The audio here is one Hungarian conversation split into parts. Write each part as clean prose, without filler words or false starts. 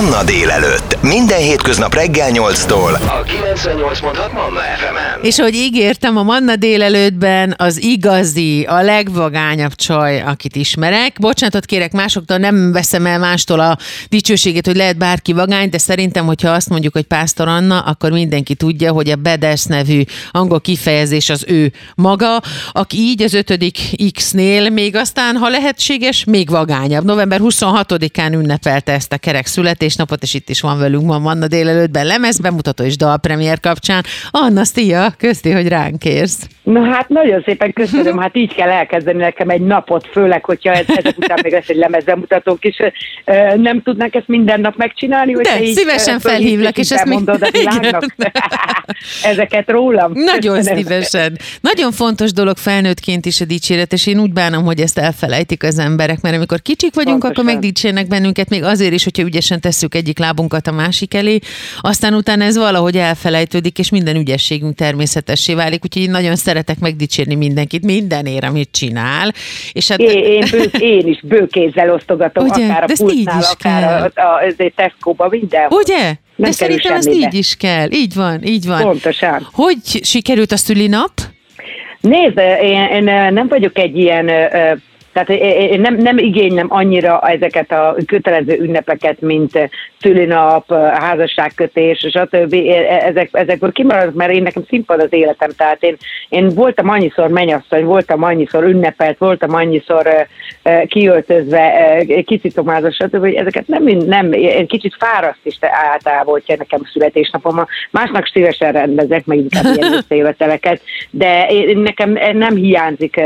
Anna délelőtt. Minden hétköznap reggel 8-tól a 98.6 Manna FM-en. És hogy ígértem, a Manna délelőttben az igazi, a legvagányabb csaj, akit ismerek. Bocsánatot kérek másoktól, nem veszem el mástól a dicsőségét, hogy lehet bárki vagány, de szerintem, hogyha azt mondjuk, hogy Pásztor Anna, akkor mindenki tudja, hogy a badass nevű angol kifejezés az ő maga, aki így az 5. X-nél még aztán, ha lehetséges, még vagányabb. November 26-án ünnepelte ezt a kerek születésnapot, és itt is van velünk ma Manna délelőttben lemezbemutató és dalpremiér kapcsán. Anna, szia! Köszi, hogy ránk érsz. Na hát nagyon szépen köszönöm, hát így kell elkezdeni nekem egy napot, főleg, hogyha ezek után még lesz egy lemezbemutatónk is. Nem tudnánk ezt minden nap megcsinálni? De, így szívesen felhívlak, és ezt még... Ezeket rólam. Nagyon köszönöm. Szívesen. Nagyon fontos dolog felnőttként is a dicséret, és én úgy bánom, hogy ezt elfelejtik az emberek, mert amikor kicsik vagyunk, pontosan, akkor megdicsérnek bennünket, még azért is, hogyha ügyesen tesszük egyik lábunkat a másik elé, aztán utána ez valahogy elfelejtődik, és minden ügyességünk természetessé válik, úgyhogy én nagyon szeretek megdicsérni mindenkit, mindenért, amit csinál. És hát... én is bőkézzel osztogatom, ugye? Akár a pultnál, akár a Tesco-ba, mindenhol. Ugye? De szerintem ezt így is kell. Így van, így van. Pontosan. Hogy sikerült a szülinap? Nézd, én nem vagyok egy ilyen... Tehát én nem igénylem annyira ezeket a kötelező ünnepeket, mint szülinap, házasságkötés, stb. Ezekből kimaradok, mert én nekem színpad az életem. Tehát én voltam annyiszor mennyasszony, voltam annyiszor ünnepelt, voltam annyiszor kiöltözve, kiszitomázva, stb., hogy ezeket nem én kicsit fáraszt is általában, hogyha nekem születésnapom. Másnak szívesen rendezek, meg inkább ilyen összejöveteleket, de nekem nem hiányzik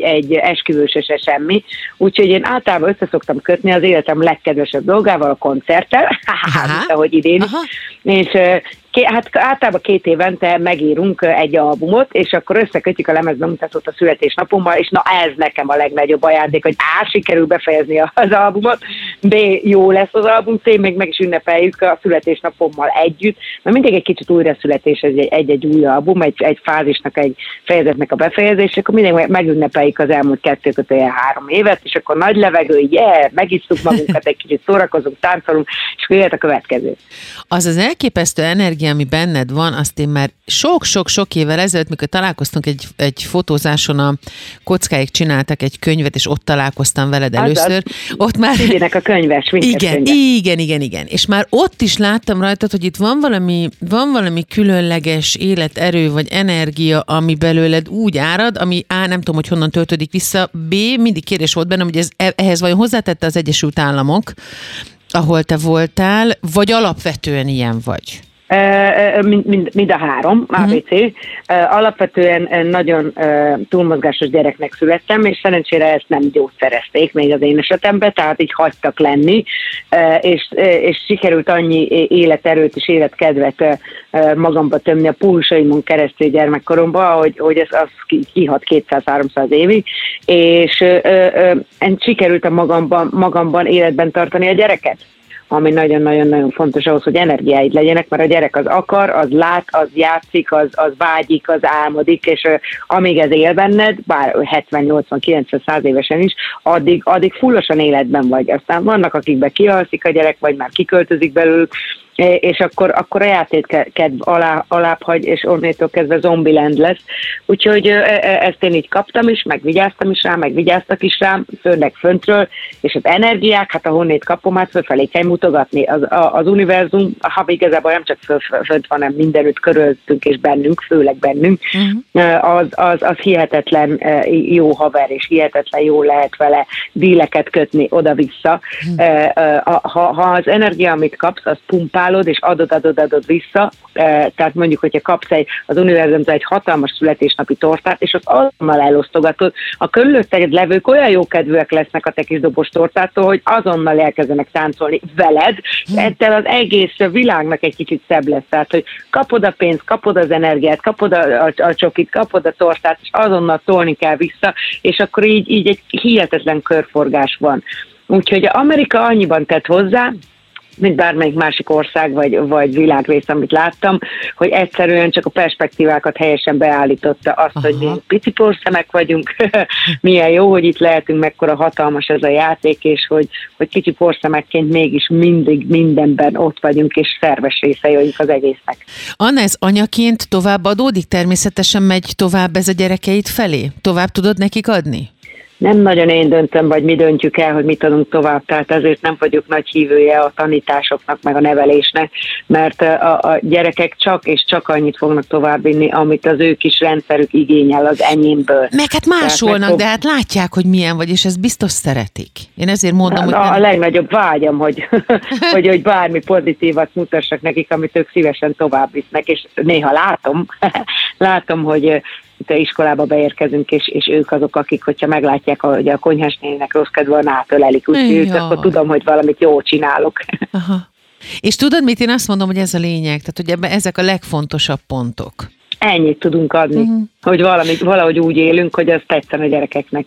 egy esküvős semmi. Úgyhogy én általában összeszoktam kötni az életem legkedvesebb dolgával, a koncerttel, mint ahogy idén. Aha. És hát általában 2 évente megírunk egy albumot, és akkor összekötjük a lemezbemutatót a születésnapommal, és na ez nekem a legnagyobb ajándék, hogy A, sikerül befejezni az albumot, B, jó lesz az album, C, még meg is ünnepeljük a születésnapommal együtt, mert mindig egy kicsit újra születés, egy új album, egy fázisnak, egy fejezetnek a befejezés, akkor mindig megünnepeljük az elmúlt 2-3 évet, és akkor nagy levegő, megisszuk magunkat, egy kicsit szórakozunk, táncolunk, és jöhet a következő. Az az elképesztő energia, ami benned van, azt én már sok-sok-sok évvel ezelőtt, mikor találkoztunk egy fotózáson, a Kockáig csináltak egy könyvet, és ott találkoztam veled először. Ott már... a könyves, igen. És már ott is láttam rajtad, hogy itt van valami különleges életerő, vagy energia, ami belőled úgy árad, ami A, nem tudom, hogy honnan töltődik vissza, B, mindig kérdés volt bennem, hogy ehhez vajon hozzátette az Egyesült Államok, ahol te voltál, vagy alapvetően ilyen vagy? Mind a 3, ABC. Alapvetően nagyon túlmozgásos gyereknek születtem, és szerencsére ezt nem gyógyszerezték még az én esetemben, tehát így hagytak lenni, és sikerült annyi életerőt és életkedvet magamba tömni a pulsaimon keresztül gyermekkoromban, hogy ez az kihat 200-300 évig, és sikerült a magamban életben tartani a gyereket, ami nagyon-nagyon-nagyon fontos ahhoz, hogy energiáid legyenek, mert a gyerek az akar, az lát, az játszik, az vágyik, az álmodik, és amíg ez él benned, bár 70-80-90-100 évesen is, addig fullosan életben vagy. Aztán vannak, akikben kihalszik a gyerek, vagy már kiköltözik belőlük, és akkor a játékkedv alább hagy, és onnétől kezdve Zombieland lesz. Úgyhogy ezt én így kaptam is, megvigyáztam is rám, megvigyáztak is rám, főleg föntről, és az energiák, hát ahonnét kapom, hát fölfelé kell mutogatni. Az univerzum, ha igazából nem csak fönt, hanem mindenütt körülöttünk és bennünk, főleg bennünk, az hihetetlen jó haver, és hihetetlen jó lehet vele díleket kötni oda-vissza. Ha az energia, amit kapsz, az pumpál, és adod vissza, tehát mondjuk, hogyha kapsz az univerzumtól egy hatalmas születésnapi tortát, és azt azonnal elosztogatod, a körülötted levők olyan jókedvűek lesznek a te kis dobos tortától, hogy azonnal elkezdenek táncolni veled, ettől az egész világnak egy kicsit szebb lesz, tehát, hogy kapod a pénzt, kapod az energiát, kapod a csokit, kapod a tortát, és azonnal tolni kell vissza, és akkor így egy hihetetlen körforgás van. Úgyhogy Amerika annyiban tett hozzá, mint bármelyik másik ország vagy világrész, amit láttam, hogy egyszerűen csak a perspektívákat helyesen beállította azt, aha, hogy mi pici porszemek vagyunk, milyen jó, hogy itt lehetünk, mekkora hatalmas ez a játék, és hogy kicsi porszemekként mégis mindig mindenben ott vagyunk, és szerves része vagyunk az egésznek. Anna, ez anyaként tovább adódik? Természetesen megy tovább ez a gyerekeid felé? Tovább tudod nekik adni? Nem nagyon én döntöm, vagy mi döntjük el, hogy mit adunk tovább, tehát ezért nem vagyok nagy hívője a tanításoknak, meg a nevelésnek, mert a gyerekek csak és csak annyit fognak továbbvinni, amit az ő kis rendszerük igényel az enyémből. Meg hát másolnak, de hát látják, hogy milyen vagy, és ezt biztos szeretik. Én ezért mondom, hogy... A legnagyobb vágyam, hogy bármi pozitívat mutassak nekik, amit ők szívesen továbbvisznek, és néha látom, hogy... itt a iskolába beérkezünk, és ők azok, akik, hogyha meglátják, hogy a konyhás néninek rossz kedve van, átölelik, úgyhogy akkor tudom, hogy valamit jól csinálok. Aha. És tudod mit? Én azt mondom, hogy ez a lényeg, tehát hogy ebben ezek a legfontosabb pontok. Ennyit tudunk adni, hogy valahogy úgy élünk, hogy az tetszen a gyerekeknek.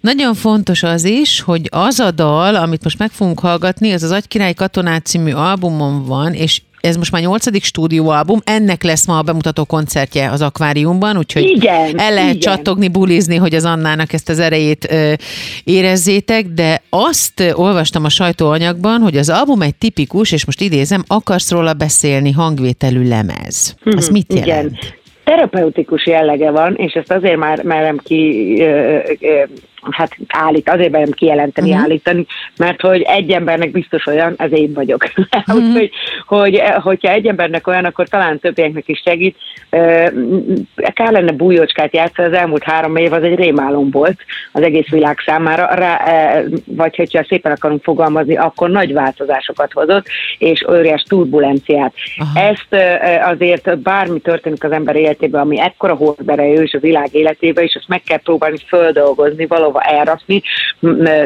Nagyon fontos az is, hogy az a dal, amit most meg fogunk hallgatni, az Agykirály katonát című albumon van, és ez most már 8. stúdióalbum, ennek lesz ma a bemutató koncertje az akváriumban, úgyhogy igen, el lehet csattogni, bulizni, hogy az Annának ezt az erejét érezzétek, de azt olvastam a sajtóanyagban, hogy az album egy tipikus, és most idézem, akarsz róla beszélni hangvételű lemez. Ez mit jelent? Igen. Terapeutikus jellege van, és ezt azért már merem kijelenteni, állítani, mert hogy egy embernek biztos olyan, az én vagyok. Úgyhogy, hogyha egy embernek olyan, akkor talán többieknek is segít. Kár lenne bújócskát játszani, az elmúlt 3 év az egy rémálom volt az egész világ számára, vagy hogyha szépen akarunk fogalmazni, akkor nagy változásokat hozott, és óriás turbulenciát. Aha. Ezt azért bármi történik az ember életében, ami ekkora horderejű, és a világ életében, és azt meg kell próbálni földolgozni, valahova elrakni,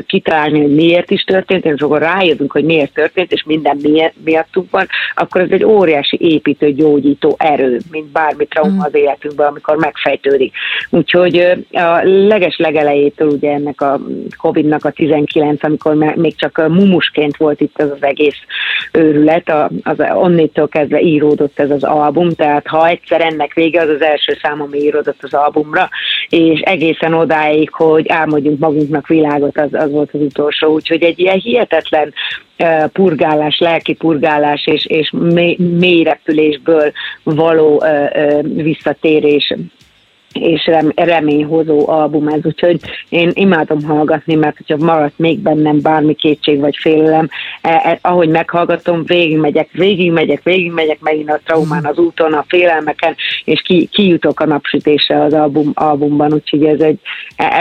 kitalálni, hogy miért is történt, és akkor rájövünk, hogy miért történt, és minden miattunk van, akkor ez egy óriási építő, gyógyító erő, mint bármi trauma az életünkben, amikor megfejtődik. Úgyhogy a legelejétől ugye ennek a Covid-nak a 19, amikor még csak mumusként volt itt ez az egész őrület, onnétől kezdve íródott ez az album, tehát ha egyszer ennek vége, az az első szám, ami íródott az albumra, és egészen odáig, hogy álmodjunk magunknak világot, az volt az utolsó. Úgyhogy egy ilyen hihetetlen purgálás, lelki purgálás és mély repülésből való visszatérés és reményhozó album ez. Úgyhogy én imádom hallgatni, mert hogyha maradt még bennem bármi kétség vagy félelem, ahogy meghallgatom, végigmegyek megint a traumán, az úton, a félelmeken, és kijutok a napsütésre az albumban, úgyhogy ez egy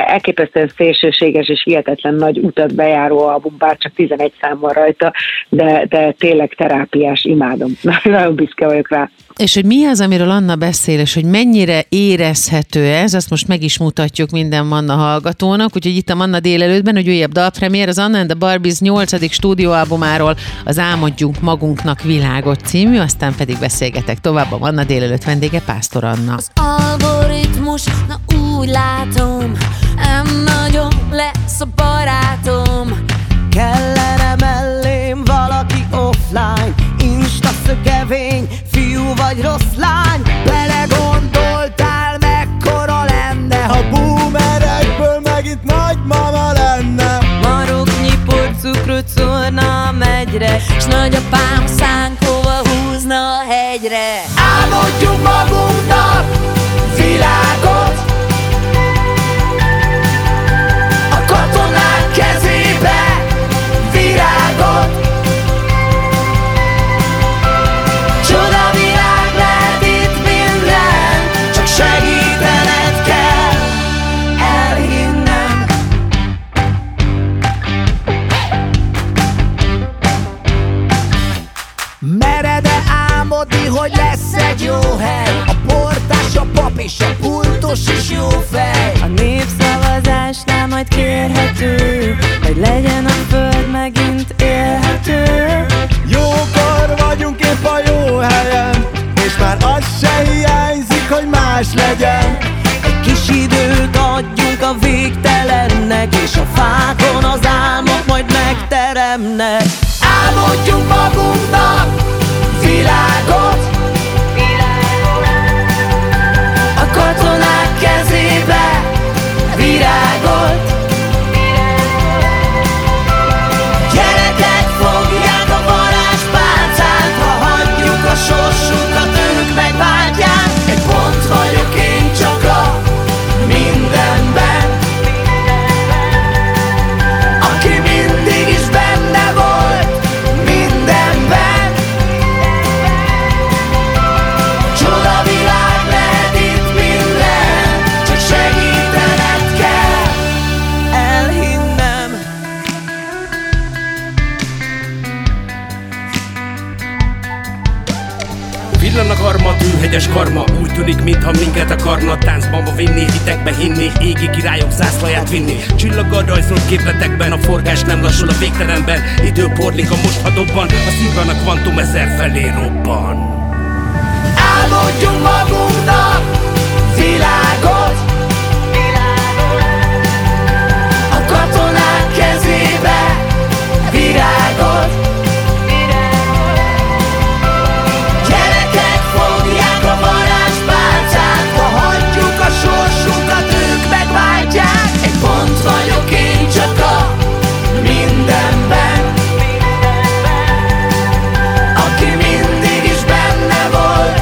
elképesztően szélsőséges és hihetetlen nagy utat bejáró album, bár csak 11 szám van rajta, de tényleg terápiás, imádom. Nagyon büszke vagyok rá. És hogy mi az, amiről Anna beszél, és hogy mennyire érezhet ez, azt most meg is mutatjuk minden Manna hallgatónak, úgyhogy itt a Manna délelőttben, hogy újabb dalpremiér, az Anna and the Barbies 8. stúdióalbumáról, az Álmodjunk magunknak világot című, aztán pedig beszélgetek tovább. A Manna délelőtt vendége Pásztor Anna. Az algoritmus, na úgy látom, nem nagyon lesz a barátom, kellene mellém valaki offline, insta szökevény, fiú vagy rossz lány, belegondoltál, mekkora lenne, ha boomerekből megint nagymama lenne. Maroknyi por cukrot szórna a megyre, s nagyapám szánkóval húzna a hegyre. Álmodjunk magunknak világot, a katonák kezébe virágot. Csodavilág lehet itt minden, csak segít. Hogy lesz egy jó hely, a portás, a pap és a pultos is jó fej. A népszavazásnál majd kérhető, hogy legyen a föld megint élhető. Jókor vagyunk épp a jó helyen, és már az se hiányzik, hogy más legyen. Egy kis időt adjunk a végtelennek, és a fákon az álmok majd megteremnek. Álmodjunk magunknak. Villan a karma, tűhegyes karma, úgy tűnik, mintha minket akarna táncba vinni, hitekbe hinni, égi királyok zászlaját vinni. Csillaggal rajzolt képletekben, a forgás nem lassul a végtelenben, idő porlik a most, ha dobban, a szívben a kvantum ezer felé robban. Álmodjunk magunknak világot, a katonák kezébe virágot. Vagyok én csak a mindenben, aki mindig is benne volt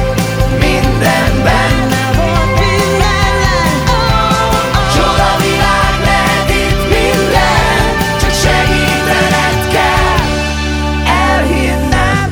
mindenben. Csoda világ lehet itt minden, csak segítened kell elhinnem.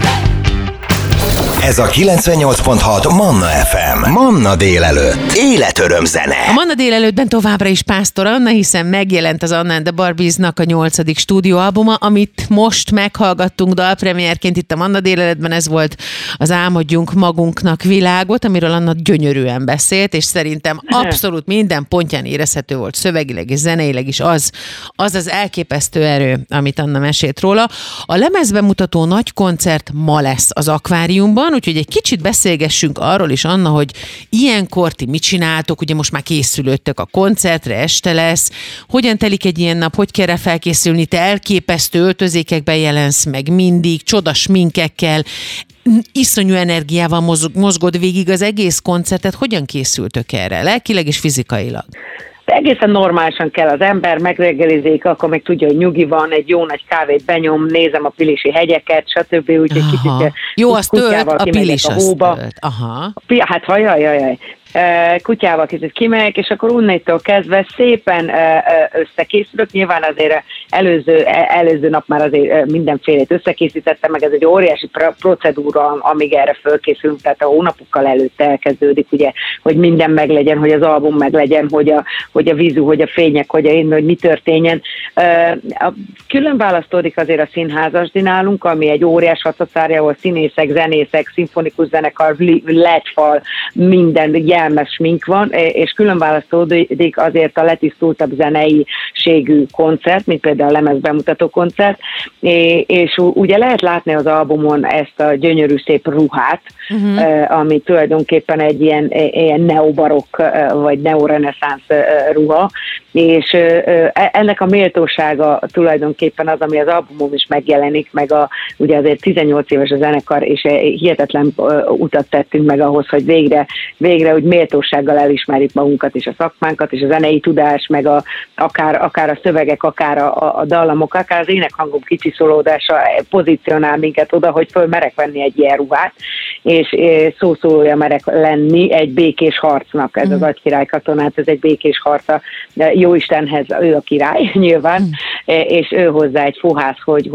Ez a 98.6 Manna FM. Manna délelőtt. Életöröm zene. A Manna délelőttben továbbra is Pásztor Anna, hiszen megjelent az Anna and the Barbiesnak a 8. stúdióalbuma, amit most meghallgattunk dalpremierként itt a Manna délelőttben. Ez volt az Álmodjunk magunknak világot, amiről Anna gyönyörűen beszélt, és szerintem abszolút minden pontján érezhető volt szövegileg és zeneileg is az az elképesztő erő, amit Anna mesélt róla. A lemezbemutató nagy koncert ma lesz az Akváriumban, úgyhogy egy kicsit beszélgessünk arról is, Anna, hogy ilyenkor ti mit csináltok, ugye most már készülődtök a koncertre, este lesz, hogyan telik egy ilyen nap, hogy kell rá felkészülni, te elképesztő öltözékekben jelensz meg mindig, csodas minkekkel, iszonyú energiával mozgod végig az egész koncertet, hogyan készültök erre, lelkileg és fizikailag? De egészen normálisan kell az ember, megreggelizik, akkor meg tudja, hogy nyugi van, egy jó nagy kávét benyom, nézem a pilisi hegyeket, stb. Úgyhogy kicsit jó, az kutyával tölt, kimegyek a hóba. Aha. Hát hajjajjajjaj. Kutyával kicsit kimegyek, és akkor unnétől kezdve szépen összekészülök. Nyilván azért előző nap már azért mindenfélét összekészítettem, meg ez egy óriási procedúra, amíg erre fölkészülünk, tehát a hónapokkal előtt elkezdődik, ugye, hogy minden meglegyen, hogy az album meglegyen, hogy a vízú, hogy a fények, hogy mi történjen. Külön választódik azért a színházasdi nálunk, ami egy óriás hatacárja, ahol színészek, zenészek, szimfonikus zenekar, LED-fal, minden jelmes smink van, és külön választódik azért a letisztultabb zeneiségű koncert, mint például a lemezbemutató koncert, és ugye lehet látni az albumon ezt a gyönyörű szép ruhát, ami tulajdonképpen egy ilyen neobarokk, vagy neoreneszánsz ruha, és ennek a méltósága tulajdonképpen az, ami az albumon is megjelenik, meg ugye azért 18 éves a zenekar, és hihetetlen utat tettünk meg ahhoz, hogy végre hogy méltósággal elismerjük magunkat és a szakmánkat, és a zenei tudás, meg akár a szövegek, akár a dallamok, akár az énekhangom kicsiszolódása pozícionál minket oda, hogy föl merek venni egy ilyen ruhát, és szószólója merek lenni egy békés harcnak. Ez az Agykirály katonát, ez egy békés harca. Jóistenhez ő a király, nyilván, és ő hozzá egy fohász, hogy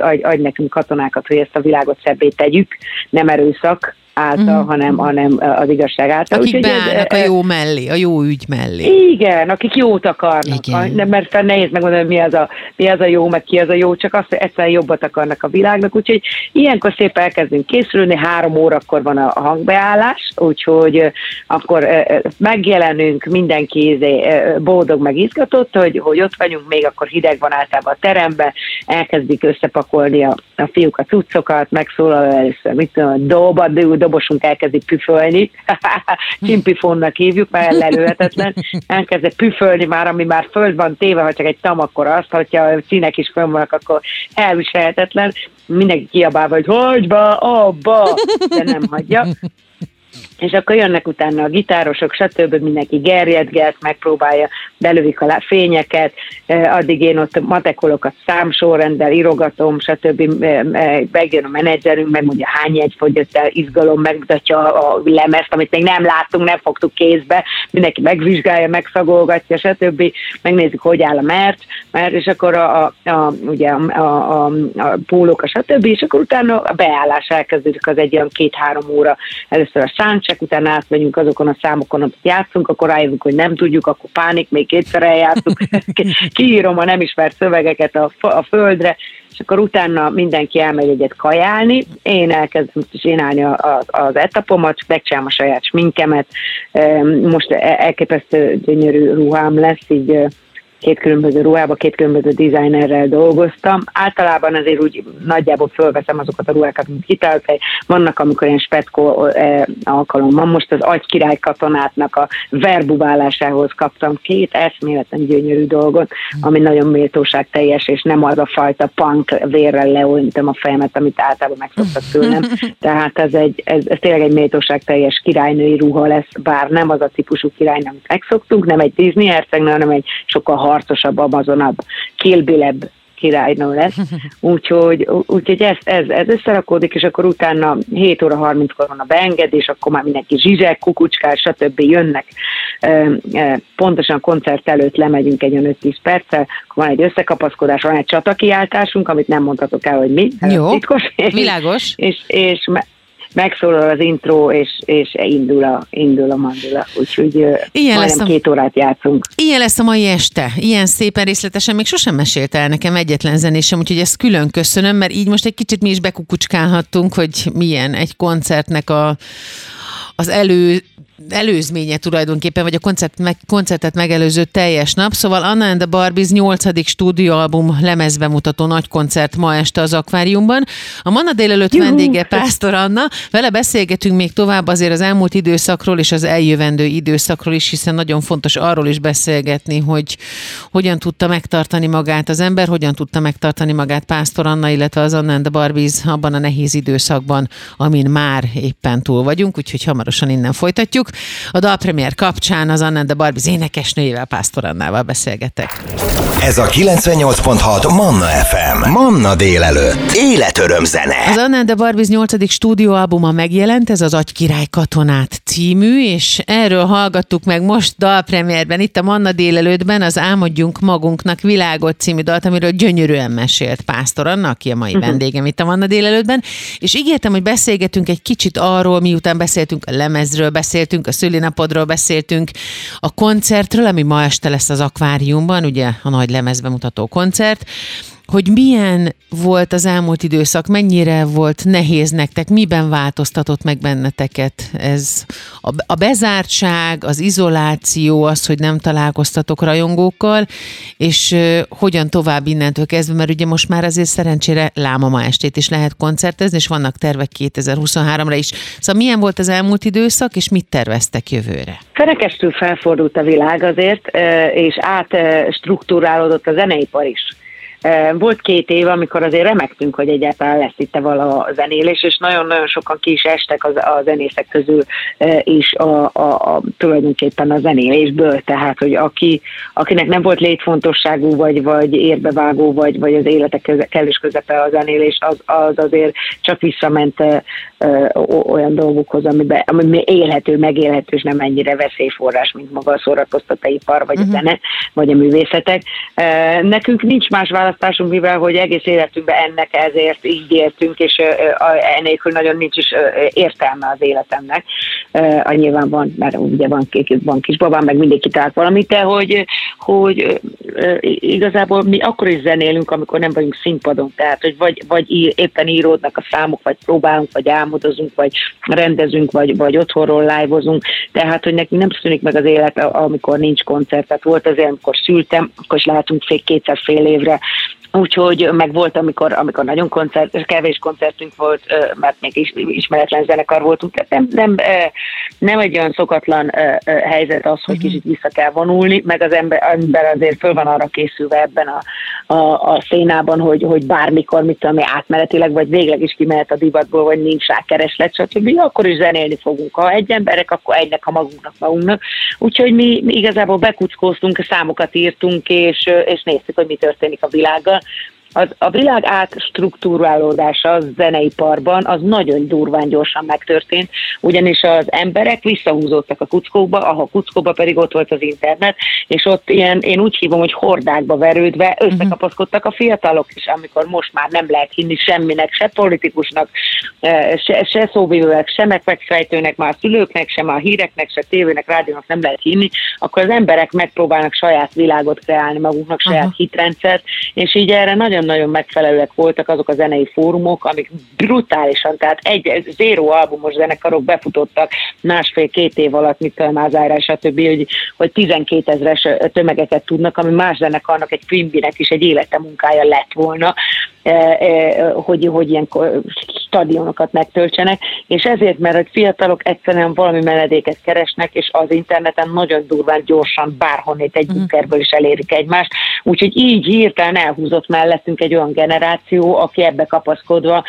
adj nekünk katonákat, hogy ezt a világot szebbé tegyük, nem erőszak által, hanem az igazság által. Akik beállnak a jó mellé, a jó ügy mellé. Igen, akik jót akarnak. Mert nehéz megmondani, mi az a jó, meg ki az a jó, csak azt, hogy egyszerűen jobbat akarnak a világnak, úgyhogy ilyenkor szépen elkezdünk készülni, 3 órakor van a hangbeállás, úgyhogy akkor megjelenünk, mindenki boldog meg izgatott, hogy ott vagyunk, még akkor hideg van általában a teremben, elkezdik összepakolni a fiúk a cuccokat, megszólal először, mit tudom, dobosunk elkezdik püfölni, csimpifonnak hívjuk, mert lelőhetetlen, elkezdett püfölni már, ami már föld van téve, ha csak egy tam, akkor azt, hogyha a színek is fönn vannak, akkor elviselhetetlen, mindenki kiabál, hogy hagyj be, abba, de nem hagyja. És akkor jönnek utána a gitárosok, stb. Mindenki gerjedget, megpróbálja, belövik alá fényeket, addig én ott matekolok a számsorrenddel, írogatom, stb. Megjön a menedzserünk, megmondja, hány jegy fogyott el, izgalom, megmutatja a lemezt, amit még nem láttunk, nem fogtuk kézbe, mindenki megvizsgálja, megszagolgatja, stb. Megnézzük, hogy áll a mert és akkor a pólók, stb. És akkor utána a beállás elkezdődik, az egy olyan 2-3 óra, először a érzések, utána átmegyünk azokon a számokon, amit játszunk, akkor rájövünk, hogy nem tudjuk, akkor pánik, még kétszer eljátszunk, kiírom a nem ismert szövegeket a földre, és akkor utána mindenki elmegy egyet kajálni, én elkezdem csinálni az etapomat, megcsinálom a saját sminkemet, most elképesztő gyönyörű ruhám lesz, így két különböző ruhába, két különböző designerrel dolgoztam. Általában azért úgy nagyjából fölveszem azokat a ruhákat, mint kitaláltam. Vannak, amikor ilyen speckó alkalom van. Most az Agykirály katonátnak a verbubálásához kaptam két eszméleten gyönyörű dolgot, ami nagyon méltóságteljes, és nem az a fajta punk vérrel leöntöm a fejemet, amit általában megszoktak tőlem. Tehát ez tényleg egy méltóságteljes királynői ruha lesz, bár nem az a típusú királynő, amit megszoktunk, nem egy Disney hercegnő, hanem egy sokkal harcosabb, amazonabb, kélbélebb királynő lesz. Úgyhogy ez összerakódik, és akkor utána 7 óra 30-kor van a beengedés, akkor már mindenki zsizsek, kukucskál, stb. Jönnek. Pontosan a koncert előtt lemegyünk egy olyan 5-10 perccel, akkor van egy összekapaszkodás, van egy csatakiáltásunk, amit nem mondhatok el, hogy mi. Jó, titkos, világos. És megszólal az intro, és indul a mandula. Úgyhogy majdnem 2 órát játszunk. Ilyen lesz a mai este. Ilyen szépen részletesen még sosem mesélte el nekem egyetlen zenét sem, úgyhogy ezt külön köszönöm, mert így most egy kicsit mi is bekukucskálhattunk, hogy milyen egy koncertnek az előzménye tulajdonképpen, vagy a koncertet megelőző teljes nap. Szóval Anna and the Barbies 8. stúdióalbum lemezbemutató nagy koncert ma este az Akváriumban. A Manna délelőtt vendége Pásztor Anna. Vele beszélgetünk még tovább azért az elmúlt időszakról és az eljövendő időszakról is, hiszen nagyon fontos arról is beszélgetni, hogy hogyan tudta megtartani magát az ember, hogyan tudta megtartani magát Pásztor Anna, illetve az Anna and the Barbies abban a nehéz időszakban, amin már éppen túl vagyunk, úgyhogy hamarosan innen folytatjuk. A dalpremiér kapcsán az Anna and the Barbies énekesnőjével, Pásztor Annával beszélgetek. Ez a 98.6 Manna FM. Manna délelőtt. Életöröm zene. Az Anna and the Barbies 8. stúdióalbuma megjelent, ez az Agykirály katonát című, és erről hallgattuk meg most dalpremiérben, itt a Manna délelőttben az Álmodjunk magunknak világot című dalt, amiről gyönyörűen mesélt Pásztor Anna, aki a mai vendégem itt a Manna délelőttben, és ígértem, hogy beszélgetünk egy kicsit arról, miután beszéltünk a lemezről, beszéltünk a szülinapodról, beszéltünk a koncertről, ami ma este lesz az Akváriumban, ugye a nagy lemezbemutató koncert, hogy milyen volt az elmúlt időszak, mennyire volt nehéz nektek, miben változtatott meg benneteket ez a bezártság, az izoláció, az, hogy nem találkoztatok rajongókkal, és hogyan tovább innentől kezdve, mert ugye most már azért szerencsére lámama estét is lehet koncertezni, és vannak tervek 2023-ra is. Szóval milyen volt az elmúlt időszak, és mit terveztek jövőre? Kerekesztül felfordult a világ azért, és átstruktúrálódott a zeneipar is. Volt 2 év, amikor azért remektünk, hogy egyáltalán lesz itt valaha zenélés, és nagyon-nagyon sokan ki is estek a zenészek közül is tulajdonképpen a zenélésből. Tehát, hogy akinek nem volt létfontosságú, vagy érbevágó, vagy az életek kellős közepe a zenélés, az azért csak visszament olyan dolgokhoz, ami élhető, megélhető, és nem ennyire veszélyforrás, mint maga a szórakoztatóipar, vagy a zene, vagy a művészetek. Nekünk nincs más választásunk, mivel hogy egész életünkben ennek ezért így éltünk, és enélkül nagyon nincs is értelme az életemnek. Nyilván van, mert ugye van kisbabám, meg mindig kitalált valamit, de hogy igazából mi akkor is zenélünk, amikor nem vagyunk színpadon, tehát hogy vagy éppen íródnak a számok, vagy próbálunk, vagy álmodozunk, vagy rendezünk, vagy otthonról live-ozunk, tehát hogy nekünk nem szűnik meg az élet, amikor nincs koncert. Tehát volt azért, amikor szültem, akkor is látunk 200 fél évre. Úgyhogy meg volt, amikor nagyon kevés koncertünk volt, mert még ismeretlen zenekar voltunk, tehát nem egy olyan szokatlan helyzet az, hogy kicsit vissza kell vonulni, meg az ember azért föl van arra készülve ebben a szénában, hogy bármikor, mit tudom, átmenetileg, vagy végleg is kimehet a divatból, vagy nincs rá kereslet, stb. Akkor is zenélni fogunk. Ha egy emberek, akkor egynek, ha magunknak. Úgyhogy mi igazából bekuckóztunk, számokat írtunk, és néztük, hogy mi történik a világgal. A világ átstruktúrálódása a zeneiparban az nagyon durván gyorsan megtörtént, ugyanis az emberek visszahúzódtak a kuckókba, ahol kuckóba pedig ott volt az internet, és ott ilyen, én úgy hívom, hogy hordákba verődve összekapaszkodtak a fiatalok, és amikor most már nem lehet hinni semminek, se politikusnak, se szóvivőnek, se megfejtőnek, már a szülőknek, sem a híreknek, se tévének, rádiónak nem lehet hinni, akkor az emberek megpróbálnak saját világot kreálni maguknak, saját hitrendszert, és így erre nagyon megfelelőek voltak azok a zenei fórumok, amik brutálisan, tehát egy zéró albumos zenekarok befutottak 1,5-2 év alatt, Mittelmázájra, stb., hogy 12 000-es tömegeket tudnak, ami más zenekarnak, egy Quimbynek is egy élete munkája lett volna, hogy ilyen stadionokat megtöltsenek, és ezért, mert hogy fiatalok egyszerűen valami menedéket keresnek, és az interneten nagyon durván, gyorsan, bárhonnét egy bunkerből is elérik egymást, úgyhogy így hirtelen elhúzott mellettünk egy olyan generáció, aki ebbe kapaszkodva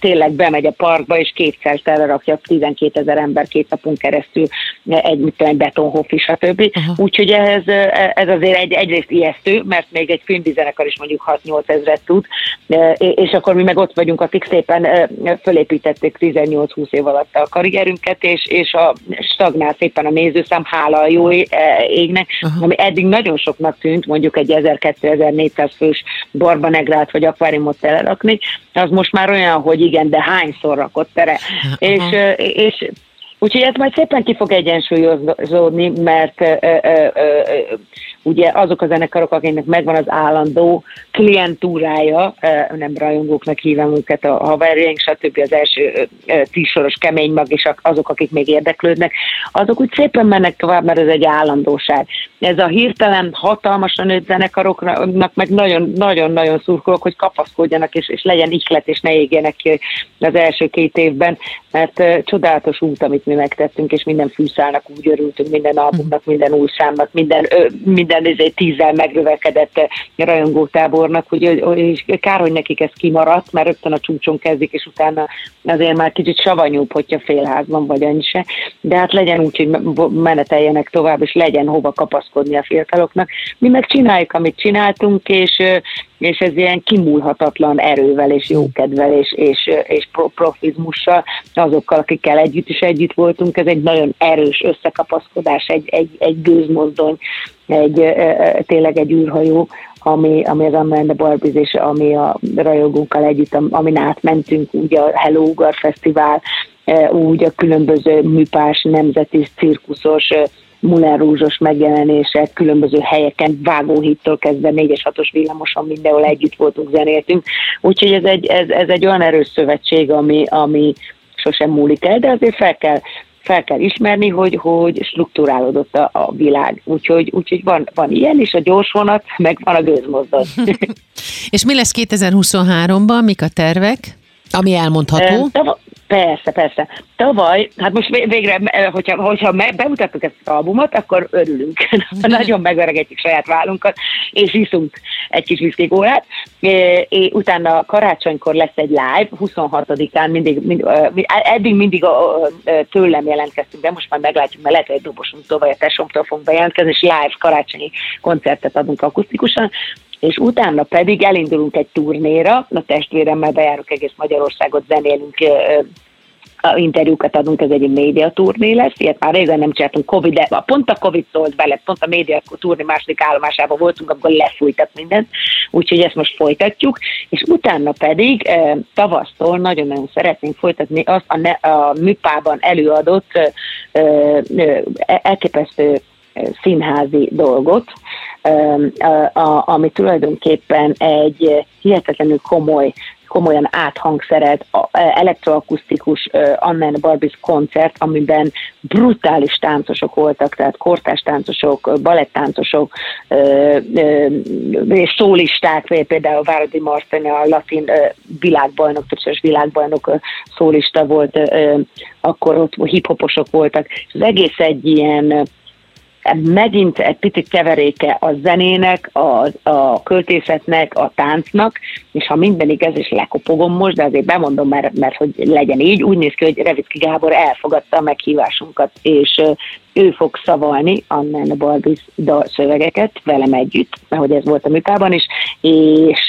tényleg bemegy a parkba, és kétszer telerakja 12 000 ember 2 napon keresztül egy betonhofi, stb. Úgyhogy ez azért egyrészt ijesztő, mert még egy filmzenekar is mondjuk 6-8 ezret tud, és akkor mi meg ott vagyunk, akik szépen fölépítették 18-20 év alatt a karrierünket, és a stagnál szépen a nézőszám, hála a jó égnek, ami eddig nagyon soknak tűnt, mondjuk egy 1200-1400 fős Barbanegrát vagy akváriumot telerakni, az most már olyan, hogy igen, de hányszor rakott tere. És úgyhogy ez majd szépen ki fog egyensúlyozódni, mert ugye azok a zenekarok, akiknek megvan az állandó klientúrája, nem rajongóknak hívom őket a haverjaink, stb. Az első 10 soros kemény mag, és azok, akik még érdeklődnek, azok úgy szépen mennek tovább, mert ez egy állandóság. Ez a hirtelen hatalmasan nőtt zenekaroknak meg nagyon-nagyon szurkolok, hogy kapaszkodjanak, és legyen ihlet, és ne égjenek ki az első 2 évben, mert csodálatos út, amit mi megtettünk, és minden fűszálnak úgy örültünk, minden albumnak, minden új számnak, minden 10-zel megrövekedett rajongótábornak, hogy kár, hogy nekik ez kimaradt, mert rögtön a csúcson kezdik, és utána azért már kicsit savanyúbb, hogyha félházban vagy annyi se, de hát legyen úgy, hogy meneteljenek tovább, és legyen hova kapaszkodni a fiataloknak. Mi meg csináljuk, amit csináltunk, és ez ilyen kimúlhatatlan erővel, és jókedvel, és profizmussal, azokkal, akikkel együtt voltunk, ez egy nagyon erős összekapaszkodás, egy gőzmozdony, tényleg egy űrhajó, ami az Anna and the Barbies, és ami a rajogókkal együtt, amin átmentünk, ugye a Hello Uğur fesztivál, úgy a különböző műpás, nemzeti, cirkuszos, Moulin Rouge-os megjelenések, különböző helyeken, vágóhídtól kezdve 4-6-os villamoson mindenhol együtt voltunk, zenéltünk. Úgyhogy ez egy olyan erős szövetség, ami sosem múlik el, de azért fel kell ismerni, hogy strukturálódott a világ. Úgyhogy van ilyen is, a gyors vonat, meg van a gőzmozdony. És mi lesz 2023-ban? Mik a tervek? Ami elmondható? Persze. Tavaly, hát most végre, hogyha bemutattuk ezt az albumot, akkor örülünk. Nagyon megöregetjük saját vállunkat, és iszunk egy kis viszkikórát. Utána karácsonykor lesz egy live, 26-án, eddig mindig tőlem jelentkeztünk be, most már meglátjuk, mert lehet, hogy egy dobosunktól vagy a tesómtól fogunk bejelentkezni, és live karácsonyi koncertet adunk akusztikusan, és utána pedig elindulunk egy turnéra, a testvéremmel bejárunk egész Magyarországot, zenélünk, interjúkat adunk, ez egy média turné lesz, ilyet már régen nem csináltunk, pont a Covid szólt bele, pont a média turné második állomásában voltunk, amikor lefújtak mindent, úgyhogy ezt most folytatjuk, és utána pedig tavasztól nagyon-nagyon szeretnénk folytatni azt a műpában előadott elképesztő színházi dolgot, ami tulajdonképpen egy hihetetlenül komolyan áthangszerelt elektroakusztikus Anna and the Barbies koncert, amiben brutális táncosok voltak, tehát kortárs táncosok, balettáncosok, és szólisták, például Várodi Marten, a latin világbajnok, többszörös világbajnok szólista volt, akkor ott hip-hoposok voltak, és az egész egy ilyen megint egy picit keveréke a zenének, a költészetnek, a táncnak, és ha minden igaz, és lekopogom most, de azért bemondom, mert hogy legyen így, úgy néz ki, hogy Revitki Gábor elfogadta a meghívásunkat, és ő fog szavalni Anna and the Barbies dalszövegeket velem együtt, ahogy ez volt a műpában is, és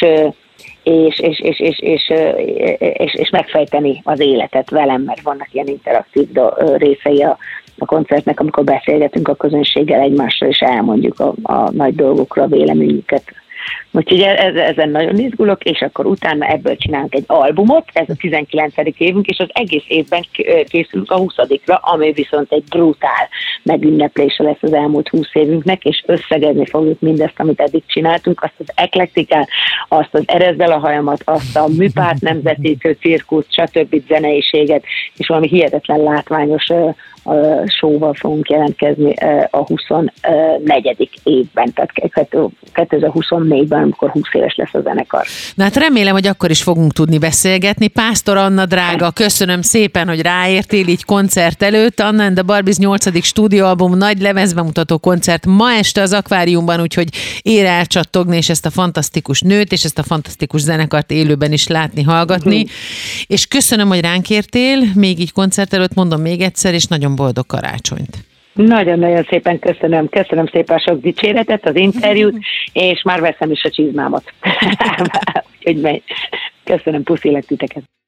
és megfejteni az életet velem, mert vannak ilyen interaktív részei a koncertnek, amikor beszélgetünk a közönséggel egymással, és elmondjuk a nagy dolgokra a véleményünket. Úgyhogy ezen nagyon izgulok, és akkor utána ebből csinálunk egy albumot, ez a 19. évünk, és az egész évben készülünk a 20-ra, ami viszont egy brutál megünneplése lesz az elmúlt 20 évünknek, és összegezni fogjuk mindezt, amit eddig csináltunk, azt az eklektikát, azt az erezd el a hajamat, azt a műpárt nemzetítő cirkuszt, stb. Zeneiséget, és valami hihetetlen látványos showval fogunk jelentkezni a 24. évben, tehát 2024-ben, amikor 20 éves lesz a zenekar. Na hát remélem, hogy akkor is fogunk tudni beszélgetni. Pásztor Anna drága, köszönöm szépen, hogy ráértél így koncert előtt. Anna and the Barbies 8. stúdióalbum nagy lemezbemutató koncert ma este az Akváriumban, úgyhogy ér elcsattogni, és ezt a fantasztikus nőt, és ezt a fantasztikus zenekart élőben is látni, hallgatni. És köszönöm, hogy ránk értél, még így koncert előtt, mondom még egyszer, és nagyon boldog karácsonyt! Nagyon-nagyon szépen köszönöm. Köszönöm szépen sok dicséretet, az interjút, és már veszem is a csizmámat. Úgyhogy köszönöm, puszilek titeket.